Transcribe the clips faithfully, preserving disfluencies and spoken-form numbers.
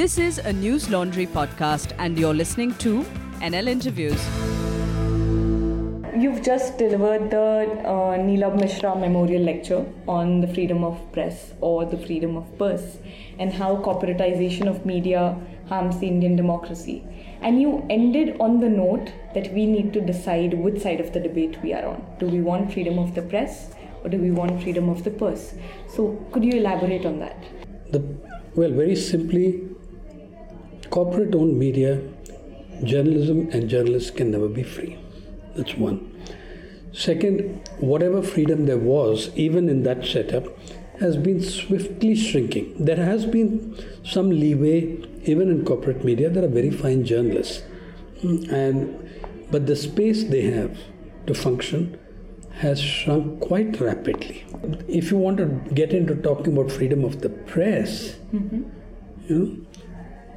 This is a News Laundry podcast and you're listening to N L Interviews. You've just delivered the uh, Neelab Mishra Memorial Lecture on the freedom of press or the freedom of purse and how corporatization of media harms the Indian democracy. And you ended on the note that we need to decide which side of the debate we are on. Do we want freedom of the press or do we want freedom of the purse? So could you elaborate on that? The, well, very simply, corporate-owned media, journalism and journalists can never be free. That's one. Second, whatever freedom there was, even in that setup, has been swiftly shrinking. There has been some leeway, even in corporate media. There are very fine journalists. And but the space they have to function has shrunk quite rapidly. If you want to get into talking about freedom of the press, mm-hmm. you know,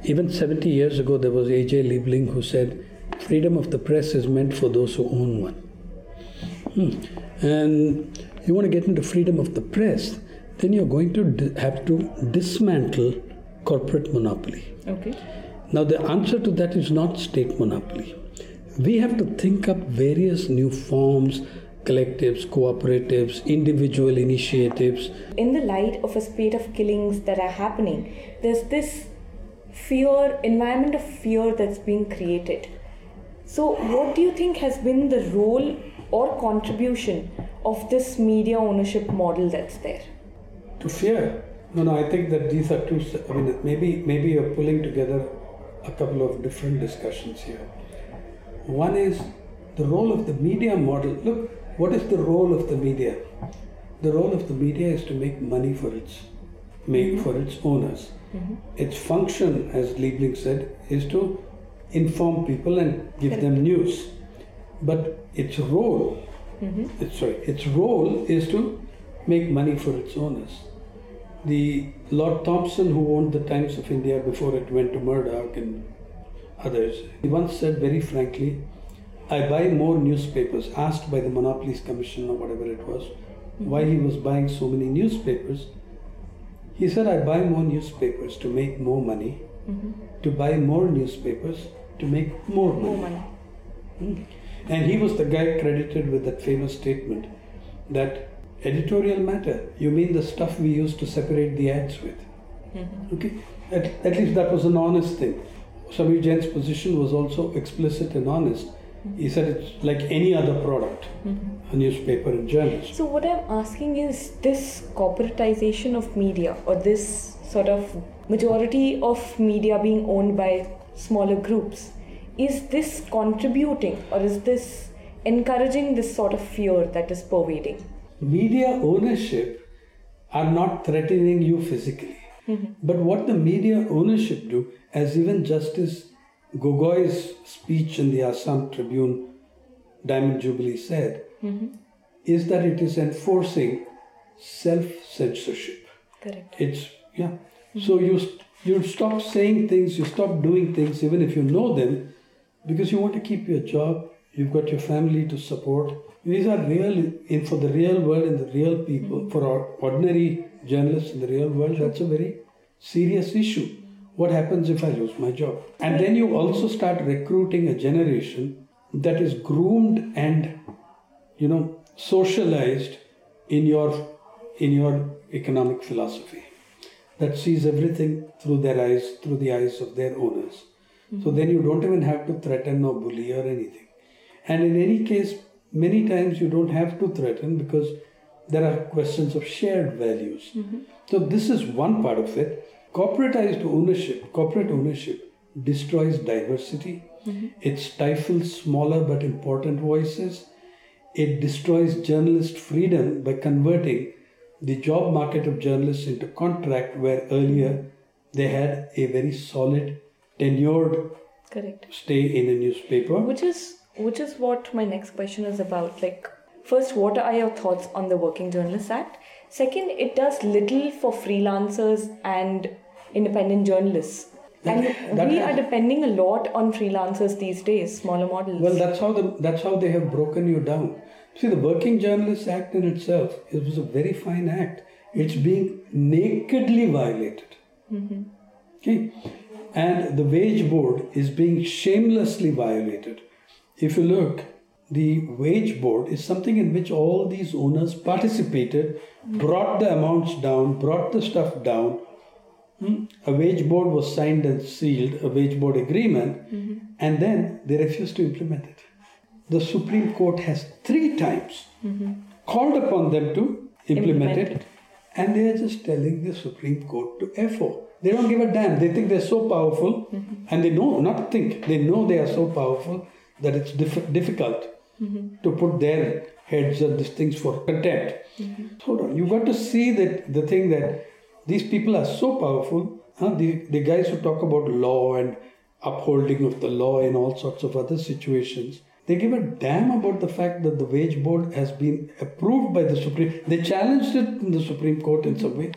even seventy years ago, there was A J. Liebling who said, freedom of the press is meant for those who own one. Hmm. And you want to get into freedom of the press, then you're going to di- have to dismantle corporate monopoly. Okay. Now, the answer to that is not state monopoly. We have to think up various new forms, collectives, cooperatives, individual initiatives. In the light of a spate of killings that are happening, there's this fear, environment of fear that's being created. So what do you think has been the role or contribution of this media ownership model that's there? To fear? No, no, I think that these are two, I mean, maybe, maybe you're pulling together a couple of different discussions here. One is the role of the media model. Look, what is the role of the media? The role of the media is to make money for its, make for its owners. Mm-hmm. Its function, as Liebling said, is to inform people and give them news, but its role, mm-hmm. it's, sorry, its role is to make money for its owners. The Lord Thompson, who owned the Times of India before it went to Murdoch and others, he once said very frankly, "I buy more newspapers." Asked by the Monopolies Commission or whatever it was, mm-hmm. why he was buying so many newspapers, he said, "I buy more newspapers to make more money." Mm-hmm. To buy more newspapers to make more money. More money. Mm. And he was the guy credited with that famous statement that editorial matter, you mean the stuff we used to separate the ads with. Mm-hmm. Okay? At, at least that was an honest thing. Samir Jain's position was also explicit and honest. Mm-hmm. He said it's like any other product, mm-hmm. a newspaper and journalism. So what I'm asking is this corporatization of media or this sort of majority of media being owned by smaller groups, is this contributing or is this encouraging this sort of fear that is pervading? Media ownership are not threatening you physically. Mm-hmm. But what the media ownership do, as even Justice Gogoi's speech in the Assam Tribune, Diamond Jubilee said, mm-hmm. is that it is enforcing self-censorship. Correct. It's, yeah. So you st- you stop saying things, you stop doing things, even if you know them, because you want to keep your job, you've got your family to support. These are real, in, for the real world and the real people, for our ordinary journalists in the real world, that's a very serious issue. What happens if I lose my job? And then you also start recruiting a generation that is groomed and, you know, socialized in your in your economic philosophy, that sees everything through their eyes, through the eyes of their owners. Mm-hmm. So then you don't even have to threaten or bully or anything. And in any case, many times you don't have to threaten because there are questions of shared values. Mm-hmm. So this is one part of it. Corporatized ownership, corporate ownership destroys diversity. Mm-hmm. It stifles smaller but important voices. It destroys journalist freedom by converting the job market of journalists into contract, where earlier they had a very solid, tenured Correct. Stay in a newspaper. Which is which is what my next question is about. Like, first, what are your thoughts on the Working Journalists Act? Second, it does little for freelancers and independent journalists. And that, we that, are depending a lot on freelancers these days, smaller models. Well, that's how the, that's how they have broken you down. See, the Working Journalists Act in itself, it was a very fine act. It's being nakedly violated. Mm-hmm. Okay? And the wage board is being shamelessly violated. If you look, the wage board is something in which all these owners participated, brought the amounts down, brought the stuff down. A wage board was signed and sealed, a wage board agreement, mm-hmm. and then they refused to implement it. The Supreme Court has three times mm-hmm. called upon them to implement, implement it, it, and they are just telling the Supreme Court to F O. They don't give a damn. They think they're so powerful, mm-hmm. and they know, not think, they know they are so powerful that it's diff- difficult mm-hmm. to put their heads at these things for contempt. Mm-hmm. Hold on, you've got to see that the thing that these people are so powerful, huh? the, the guys who talk about law and upholding of the law in all sorts of other situations, they give a damn about the fact that the wage board has been approved by the Supreme. They challenged it in the Supreme Court in some way.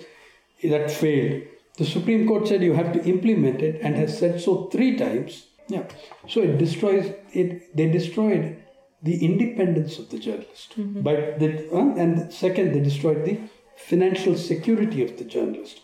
That failed. The Supreme Court said you have to implement it and has said so three times. Yeah. So it destroys it. They destroyed the independence of the journalist. Mm-hmm. But the, uh, and second, they destroyed the financial security of the journalist.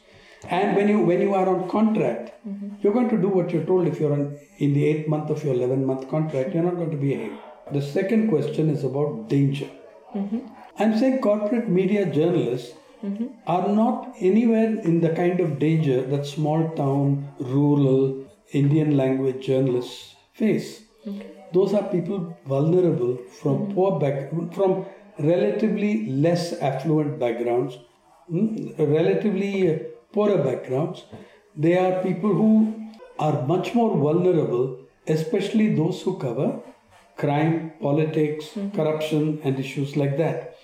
And when you when you are on contract, mm-hmm. you're going to do what you're told. If you're on, in the eighth month of your eleven-month contract, you're not going to be here. The second question is about danger. Mm-hmm. I'm saying corporate media journalists mm-hmm. are not anywhere in the kind of danger that small-town, rural, Indian-language journalists face. Okay. Those are people vulnerable from mm-hmm. poor background, from relatively less affluent backgrounds, relatively poorer backgrounds. They are people who are much more vulnerable, especially those who cover crime, politics, mm-hmm. corruption, and issues like that.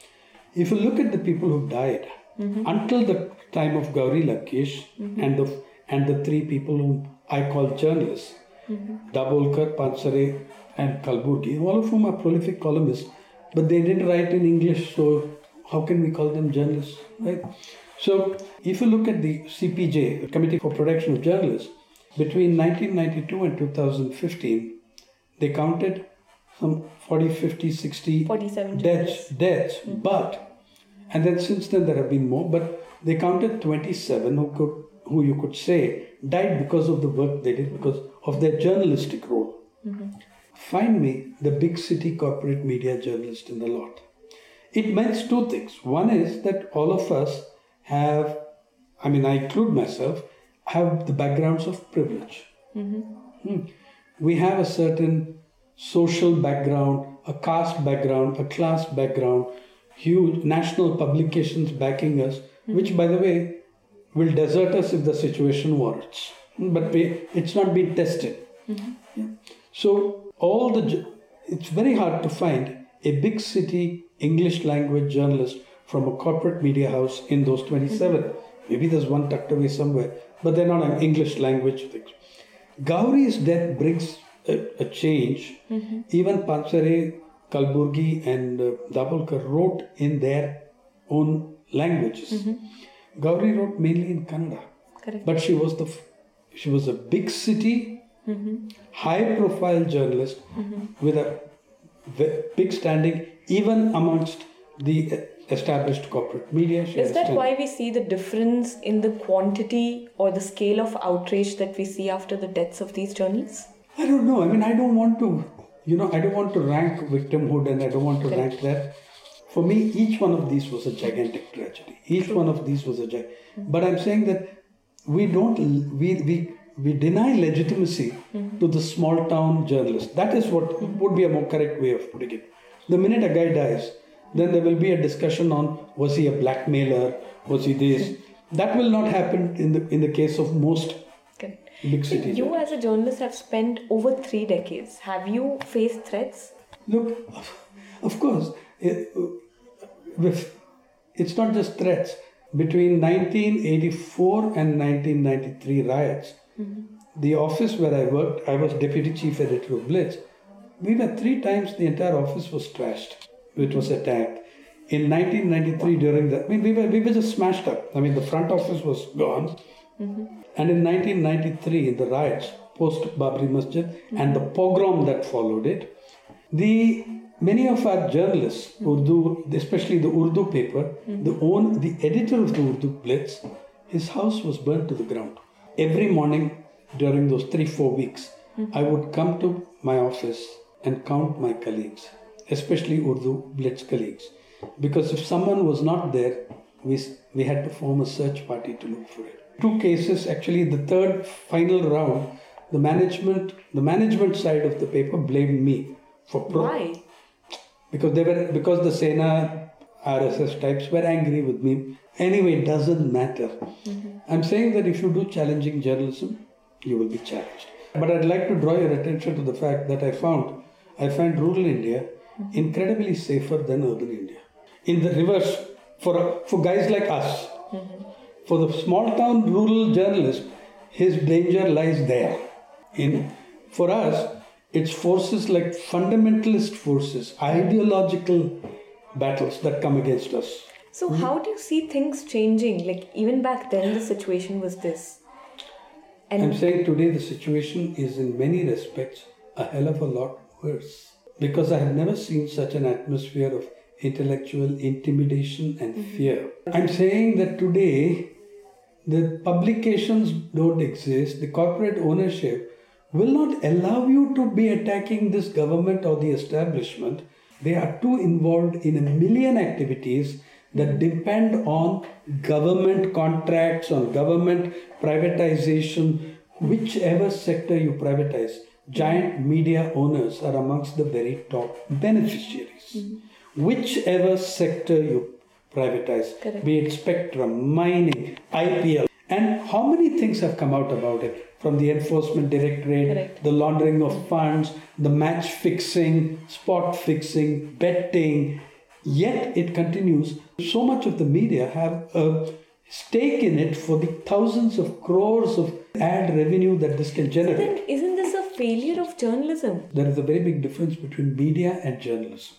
If you look at the people who died mm-hmm. until the time of Gauri Lankesh mm-hmm. and the and the three people whom I call journalists, mm-hmm. Dabholkar, Pansare, and Kalburgi, all of whom are prolific columnists. But they didn't write in English, so how can we call them journalists, right? So if you look at the C P J, the Committee for Protection of Journalists, between nineteen ninety-two and two thousand fifteen, they counted some forty, fifty, sixty deaths, deaths. Mm-hmm. But, and then since then there have been more, but they counted twenty-seven who could, who you could say died because of the work they did, because of their journalistic role. Mm-hmm. Find me the big city corporate media journalist in the lot. It means two things. One is that all of us have, I mean, I include myself, have the backgrounds of privilege. Mm-hmm. Hmm. We have a certain social background, a caste background, a class background, huge national publications backing us, mm-hmm. which, by the way, will desert us if the situation warrants. But we, it's not been tested. Mm-hmm. Yeah. So, All the, it's very hard to find a big city English language journalist from a corporate media house in those twenty-seven. Mm-hmm. Maybe there's one tucked away somewhere, but they're not an English language thing. Gauri's death brings a, a change. Mm-hmm. Even Pansare, Kalburgi, and uh, Dabholkar wrote in their own languages. Mm-hmm. Gauri wrote mainly in Kannada, correct. But she was the, she was a big city. Mm-hmm. High-profile journalist mm-hmm. with a big standing, even amongst the established corporate media. Is that why we see the difference in the quantity or the scale of outrage that we see after the deaths of these journalists? I don't know. I mean, I don't want to, you know, I don't want to rank victimhood and I don't want to Correct. rank that. For me, each one of these was a gigantic tragedy. Each True. one of these was a gigantic. Mm-hmm. But I'm saying that we don't, we we. We deny legitimacy mm-hmm. to the small-town journalist. That is what would be a more correct way of putting it. The minute a guy dies, then there will be a discussion on was he a blackmailer, was he this. That will not happen in the in the case of most okay. big cities. You journalists. as a journalist have spent over three decades. Have you faced threats? Look, of course. It's not just threats. Between nineteen eighty-four and nineteen ninety-three riots, mm-hmm. the office where I worked, I was deputy chief editor of Blitz. We were three times, the entire office was trashed. It was attacked. In nineteen ninety-three, during that, I mean, we were, we were just smashed up. I mean, the front office was gone. Mm-hmm. And in nineteen ninety-three, in the riots, post Babri Masjid, mm-hmm. and the pogrom that followed it, the many of our journalists, Urdu, especially the Urdu paper, mm-hmm. the own, the editor of the Urdu Blitz, his house was burnt to the ground. Every morning during those three, four weeks, mm-hmm. I would come to my office and count my colleagues, especially Urdu Blitz colleagues. Because if someone was not there, we we had to form a search party to look for it. Two cases, actually the third final round, the management the management side of the paper blamed me for pro- Why? Because they were because the Sena R S S types were angry with me. Anyway, it doesn't matter. Mm-hmm. I'm saying that if you do challenging journalism, you will be challenged. But I'd like to draw your attention to the fact that I found I find rural India mm-hmm. incredibly safer than urban India. In the reverse, for for guys like us, mm-hmm. for the small town rural journalist, his danger lies there. In for us, it's forces like fundamentalist forces, ideological battles that come against us. So mm-hmm. how do you see things changing? Like even back then, the situation was this. And I'm saying today the situation is in many respects a hell of a lot worse. Because I have never seen such an atmosphere of intellectual intimidation and mm-hmm. fear. I'm saying that today the publications don't exist, the corporate ownership will not allow you to be attacking this government or the establishment. They are too involved in a million activities that depend on government contracts, on government privatization, whichever sector you privatize. Giant media owners are amongst the very top beneficiaries. Mm-hmm. Whichever sector you privatize, Correct. Be it spectrum, mining, I P L. And how many things have come out about it? From the enforcement directorate, Correct. The laundering of funds, the match fixing, spot fixing, betting. Yet it continues. So much of the media have a stake in it for the thousands of crores of ad revenue that this can generate. So then isn't this a failure of journalism? There is a very big difference between media and journalism.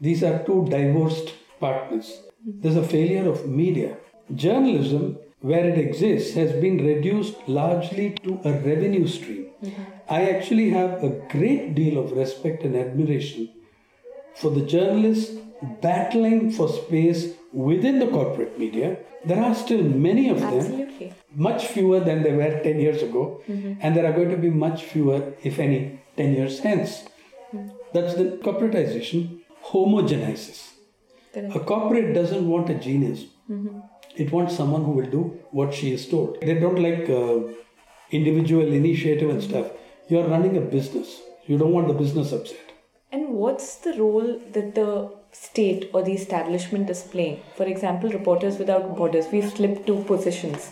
These are two divorced partners. There's a failure of media. Journalism, where it exists, has been reduced largely to a revenue stream. Mm-hmm. I actually have a great deal of respect and admiration for the journalists battling for space within the corporate media. There are still many of them, Absolutely. Much fewer than they were ten years ago, mm-hmm. and there are going to be much fewer, if any, ten years hence. Mm-hmm. That's the corporatization homogenizes. Correct. A corporate doesn't want a genius. Mm-hmm. It wants someone who will do what she is told. They don't like uh, individual initiative and stuff. You're running a business. You don't want the business upset. And what's the role that the state or the establishment is playing? For example, Reporters Without Borders, we've slipped two positions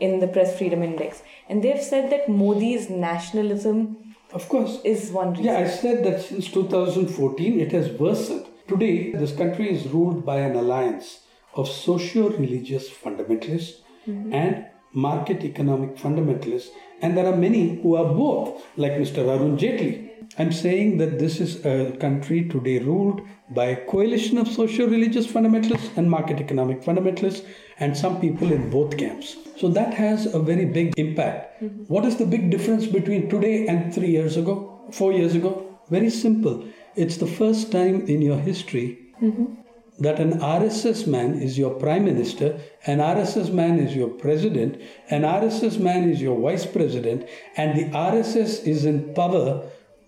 in the Press Freedom Index. And they've said that Modi's nationalism of course. Is one reason. Yeah, I said that since two thousand fourteen, it has worsened. Today, this country is ruled by an alliance of socio-religious fundamentalists mm-hmm. and market economic fundamentalists, and there are many who are both, like Mister Arun Jaitley. I'm saying that this is a country today ruled by a coalition of socio-religious fundamentalists and market economic fundamentalists, and some people in both camps. So that has a very big impact. Mm-hmm. What is the big difference between today and three years ago, four years ago? Very simple. It's the first time in your history mm-hmm. that an R S S man is your prime minister, an R S S man is your president, an R S S man is your vice president, and the R S S is in power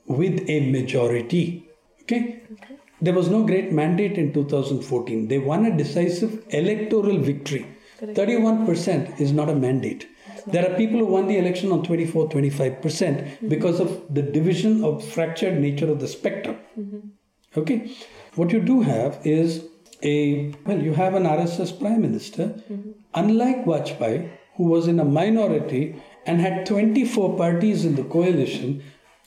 with a majority. Okay? Okay. There was no great mandate in two thousand fourteen. They won a decisive electoral victory. Correct. thirty-one percent is not a mandate. Not there are people who won the election on twenty-four, twenty-five percent mm-hmm. because of the division of fractured nature of the spectrum. Mm-hmm. Okay? What you do have is A, well, you have an R S S Prime Minister, mm-hmm. unlike Vajpayee, who was in a minority and had twenty-four parties in the coalition,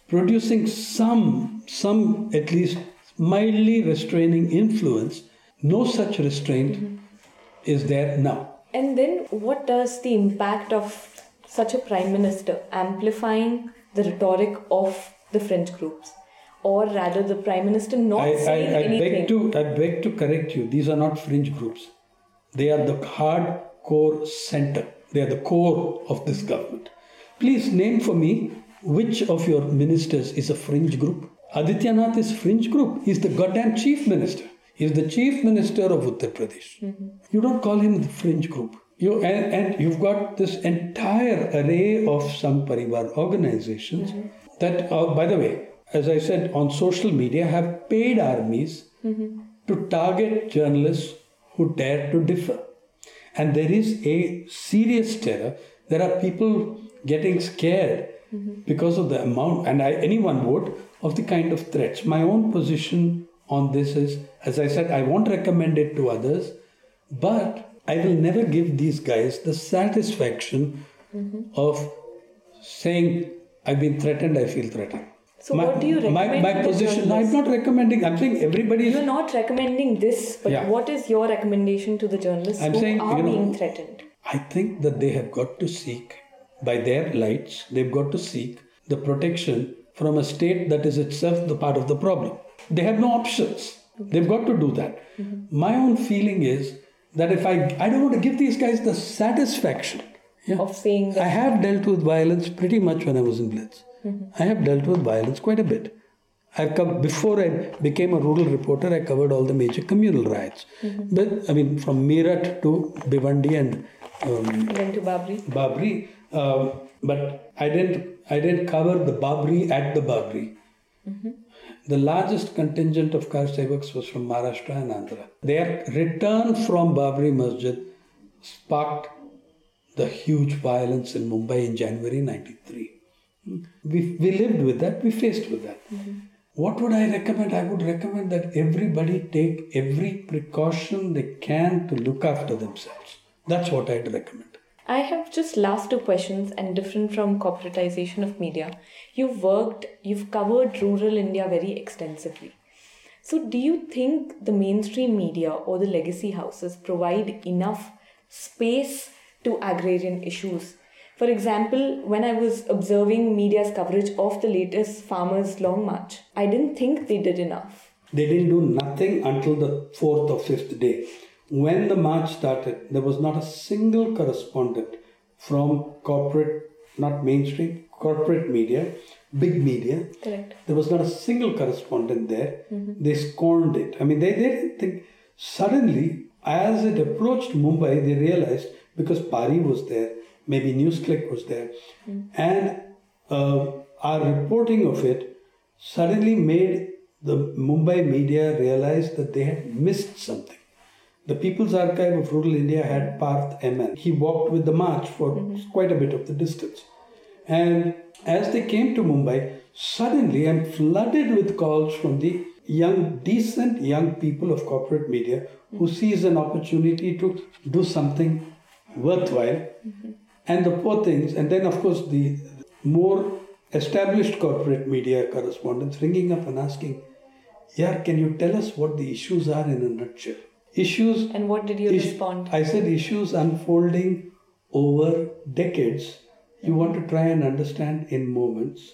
producing some, some at least mildly restraining influence. No such restraint mm-hmm. is there now. And then what does the impact of such a Prime Minister amplifying the rhetoric of the French groups? Or rather the Prime Minister not I, saying I, I anything. Beg to, I beg to correct you. These are not fringe groups. They are the hardcore center. They are the core of this government. Please name for me which of your ministers is a fringe group. Adityanath is fringe group. He's the goddamn chief minister. He's the chief minister of Uttar Pradesh. Mm-hmm. You don't call him the fringe group. You and, and you've got this entire array of some Parivar organizations mm-hmm. that, uh, by the way, as I said, on social media have paid armies mm-hmm. to target journalists who dare to differ. And there is a serious terror. There are people getting scared mm-hmm. because of the amount, and I, anyone would, of the kind of threats. My own position on this is, as I said, I won't recommend it to others, but I will never give these guys the satisfaction mm-hmm. of saying, I've been threatened, I feel threatened. So my, what do you recommend? My, my position, no, I'm not recommending, I'm saying everybody is... You're not recommending this, but yeah. what is your recommendation to the journalists I'm who saying, are you know, being threatened? I think that they have got to seek, by their lights, they've got to seek the protection from a state that is itself the part of the problem. They have no options. Okay. They've got to do that. Mm-hmm. My own feeling is that if I... I don't want to give these guys the satisfaction yeah. of saying that... I have dealt with violence pretty much when I was in Blitz. Mm-hmm. I have dealt with violence quite a bit. I've come, before I became a rural reporter, I covered all the major communal riots. Mm-hmm. But I mean, from Meerut to Bhiwandi and um, then to Babri. Babri, uh, but I didn't. I didn't cover the Babri at the Babri. Mm-hmm. The largest contingent of car sevaks was from Maharashtra and Andhra. Their return from Babri Masjid sparked the huge violence in Mumbai in January ninety-three. We, we lived with that, we faced with that. Mm-hmm. What would I recommend? I would recommend that everybody take every precaution they can to look after themselves. That's what I'd recommend. I have just last two questions and different from corporatization of media. You've worked, you've covered rural India very extensively. So do you think the mainstream media or the legacy houses provide enough space to agrarian issues? For example, when I was observing media's coverage of the latest farmers' long march, I didn't think they did enough. They didn't do nothing until the fourth or fifth day. When the march started, there was not a single correspondent from corporate, not mainstream, corporate media, big media. Correct. There was not a single correspondent there. Mm-hmm. They scorned it. I mean, they, they didn't think. Suddenly, as it approached Mumbai, they realized, because Pari was there, maybe Newsclick was there. Mm. And uh, our reporting of it suddenly made the Mumbai media realize that they had missed something. The People's Archive of Rural India had Parth M N. He walked with the march for mm-hmm. quite a bit of the distance. And as they came to Mumbai, suddenly I'm flooded with calls from the young, decent young people of corporate media mm-hmm. who sees an opportunity to do something worthwhile. Mm-hmm. And the poor things, and then of course the more established corporate media correspondents ringing up and asking, yeah, can you tell us what the issues are in a nutshell? Issues. And what did you is- respond? I said issues unfolding over decades. You want to try and understand in moments.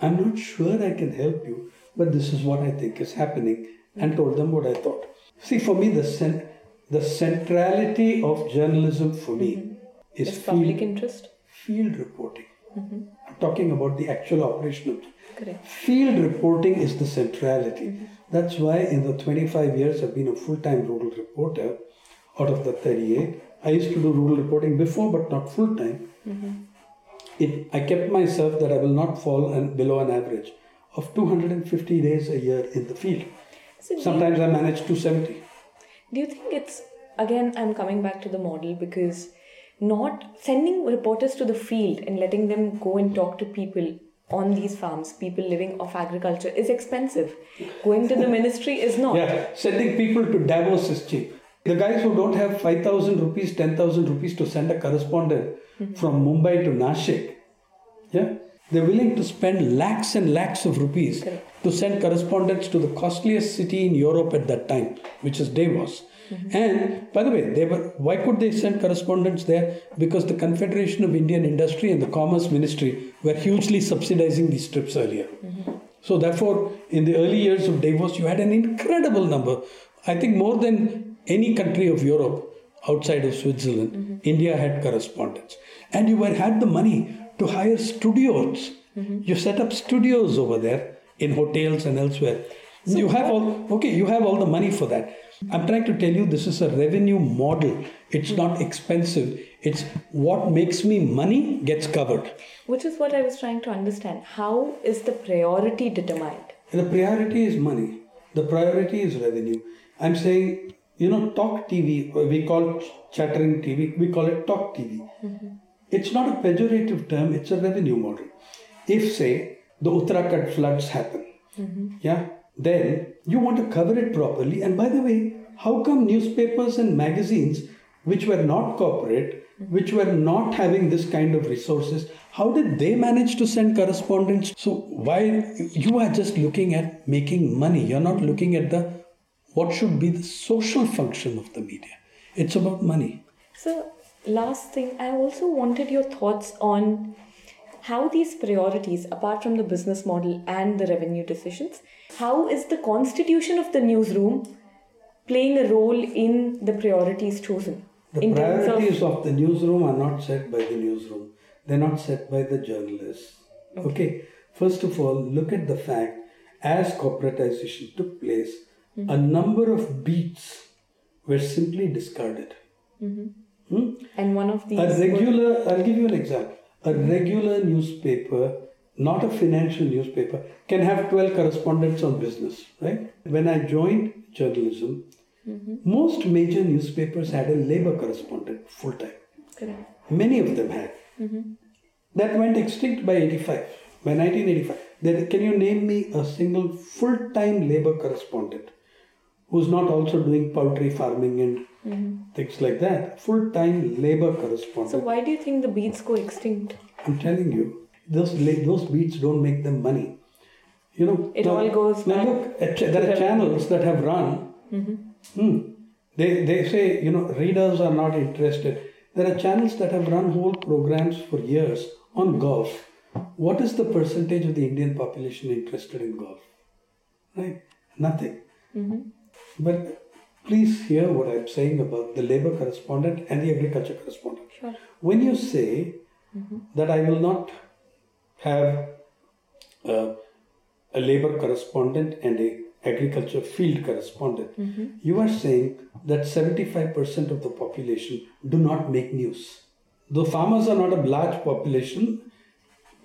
I'm not sure I can help you, but this is what I think is happening, and told them what I thought. See, for me, the cent- the centrality of journalism for me mm-hmm. is field, public interest? Field reporting. Mm-hmm. I'm talking about the actual operation. Correct. Field reporting is the centrality. Mm-hmm. That's why in the twenty-five years I've been a full-time rural reporter out of the thirty-eight. I used to do rural reporting before, but not full-time. Mm-hmm. It, I kept myself that I will not fall and below an average of two hundred fifty days a year in the field. So sometimes you, I manage two hundred seventy. Do you think it's, again, I'm coming back to the model because not sending reporters to the field and letting them go and talk to people on these farms, people living off agriculture, is expensive. Going to the ministry is not. Yeah, sending people to Davos is cheap. The guys who don't have five thousand rupees, ten thousand rupees to send a correspondent mm-hmm. from Mumbai to Nashik, yeah, they're willing to spend lakhs and lakhs of rupees Correct. To send correspondents to the costliest city in Europe at that time, which is Davos. Mm-hmm. And by the way, they were. Why could they send correspondents there? Because the Confederation of Indian Industry and the Commerce Ministry were hugely subsidizing these trips earlier. Mm-hmm. So therefore, in the early years of Davos, you had an incredible number. I think more than any country of Europe outside of Switzerland, mm-hmm. India had correspondents. And you were, had the money to hire studios. Mm-hmm. You set up studios over there in hotels and elsewhere. So you have all, okay, you have all the money for that. I'm trying to tell you this is a revenue model. It's not expensive. It's what makes me money gets covered. Which is what I was trying to understand. How is the priority determined? The priority is money. The priority is revenue. I'm saying, you know, talk T V, we call chattering T V, we call it talk T V. Mm-hmm. It's not a pejorative term, it's a revenue model. If, say, the Uttarakhand floods happen, mm-hmm. yeah, then you want to cover it properly. And by the way, how come newspapers and magazines, which were not corporate, which were not having this kind of resources, how did they manage to send correspondents? So while you are just looking at making money, you're not looking at the what should be the social function of the media. It's about money. So last thing, I also wanted your thoughts on how these priorities, apart from the business model and the revenue decisions, how is the constitution of the newsroom playing a role in the priorities chosen? The priorities of, of the newsroom are not set by the newsroom. They're not set by the journalists. Okay. okay. First of all, look at the fact, as corporatization took place, mm-hmm. a number of beats were simply discarded. Mm-hmm. Hmm? And one of these... A regular, were... I'll give you an example. A regular newspaper, not a financial newspaper, can have twelve correspondents on business, right? When I joined journalism, mm-hmm. most major newspapers had a labor correspondent full-time. Correct. Many of them had. Mm-hmm. That went extinct by eighty-five, by nineteen eighty-five. Then, can you name me a single full-time labor correspondent who's not also doing poultry farming and mm-hmm. things like that? Full-time labor correspondent. So why do you think the beats go extinct? I'm telling you, those those beats don't make them money. You know, it now, all goes now back. Look, there are channels that have run. Mm-hmm. Hmm. They they say, you know, readers are not interested. There are channels that have run whole programs for years on golf. What is the percentage of the Indian population interested in golf? Right? Nothing. Mm-hmm. But please hear what I'm saying about the labor correspondent and the agriculture correspondent. Sure. When you say mm-hmm. that I will not have uh, a labor correspondent and a agriculture field correspondent, mm-hmm. you are saying that seventy-five percent of the population do not make news. Though farmers are not a large population,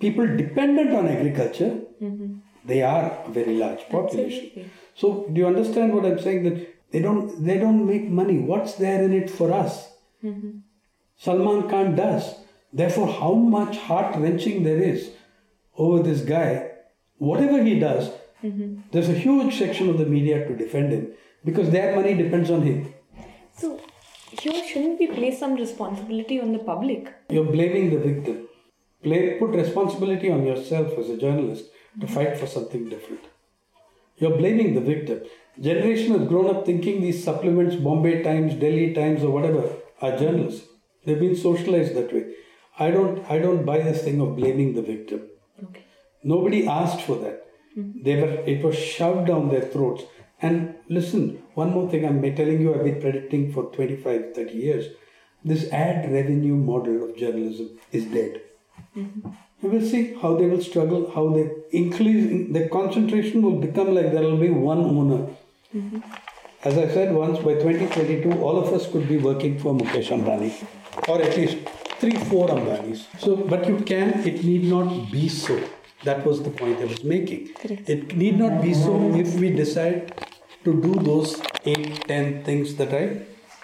people dependent on agriculture, mm-hmm. they are a very large population. Absolutely. So do you understand what I'm saying? That they don't they don't make money. What's there in it for us? Mm-hmm. Salman Khan does. Therefore, how much heart-wrenching there is over this guy, whatever he does, mm-hmm. there's a huge section of the media to defend him because their money depends on him. So, here shouldn't we place some responsibility on the public? You're blaming the victim. Play, put responsibility on yourself as a journalist mm-hmm. to fight for something different. You're blaming the victim. Generation has grown up thinking these supplements, Bombay Times, Delhi Times or whatever, are journalists. They've been socialized that way. I don't, I don't buy this thing of blaming the victim. Okay. Nobody asked for that. They were. It was shoved down their throats. And listen, one more thing I'm telling you, I've been predicting for twenty-five, thirty years. This ad revenue model of journalism is dead. Mm-hmm. You will see how they will struggle, how they increase, their concentration will become like there will be one owner. Mm-hmm. As I said once, by twenty twenty-two, all of us could be working for Mukesh Ambani. Or at least three, four Ambanis. So, but you can, it need not be so. That was the point I was making. Correct. It need not be so if we decide to do those eight, ten things that I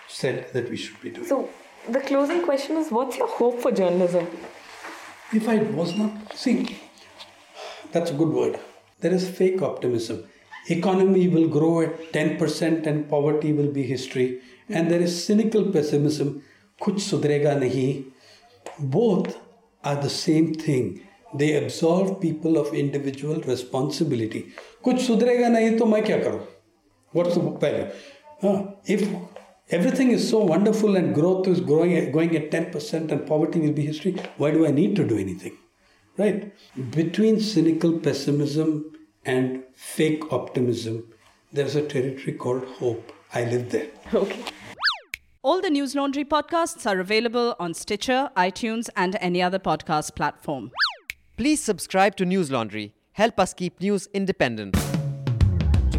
said that we should be doing. So, the closing question is, what's your hope for journalism? If I was not... See, that's a good word. There is fake optimism. Economy will grow at ten percent and poverty will be history. And there is cynical pessimism. Kuch sudrega nahi. Both are the same thing. They absolve people of individual responsibility. Kuch sudrega nahi to main kya karu? What's the value? Uh, if everything is so wonderful and growth is growing at, going at ten percent and poverty will be history, why do I need to do anything? Right? Between cynical pessimism and fake optimism, there's a territory called hope. I live there. Okay. All the News Laundry podcasts are available on Stitcher, iTunes, and any other podcast platform. Please subscribe to News Laundry. Help us keep news independent. To